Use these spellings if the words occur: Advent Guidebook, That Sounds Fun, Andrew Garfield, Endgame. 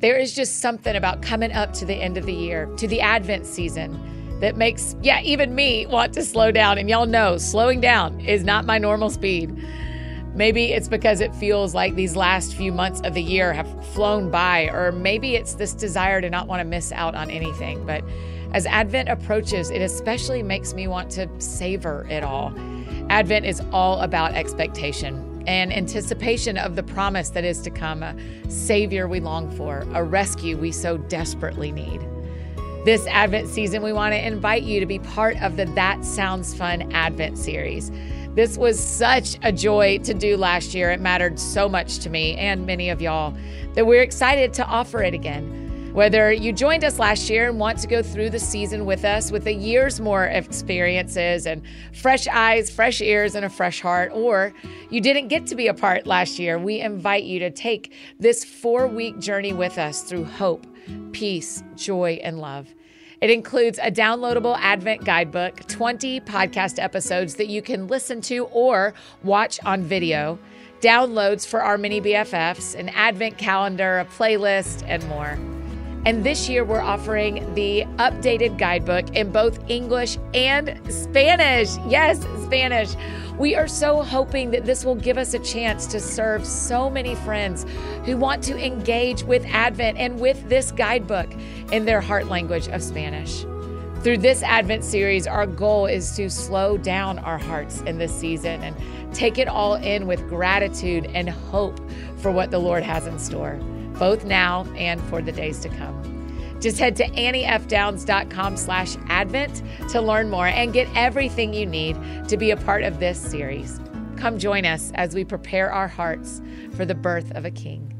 There is just something about coming up to the end of the year, to the Advent season, that makes, even me want to slow down. And y'all know, slowing down is not my normal speed. Maybe it's because it feels like these last few months of the year have flown by, or maybe it's this desire to not want to miss out on anything. But as Advent approaches, it especially makes me want to savor it all. Advent is all about expectation and anticipation of the promise that is to come, a savior we long for, a rescue we so desperately need. This Advent season, we want to invite you to be part of the That Sounds Fun Advent series. This was such a joy to do last year. It mattered so much to me and many of y'all that we're excited to offer it again. Whether you joined us last year and want to go through the season with us with a year's more experiences and fresh eyes, fresh ears, and a fresh heart, or you didn't get to be a part last year, we invite you to take this 4-week journey with us through hope, peace, joy, and love. It includes a downloadable Advent Guidebook, 20 podcast episodes that you can listen to or watch on video, downloads for our mini BFFs, an Advent calendar, a playlist, and more. And this year, we're offering the updated guidebook in both English and Spanish. Yes, Spanish. We are so hoping that this will give us a chance to serve so many friends who want to engage with Advent and with this guidebook in their heart language of Spanish. Through this Advent series, our goal is to slow down our hearts in this season and take it all in with gratitude and hope for what the Lord has in store, both now and for the days to come. Just head to anniefdowns.com/Advent to learn more and get everything you need to be a part of this series. Come join us as we prepare our hearts for the birth of a King.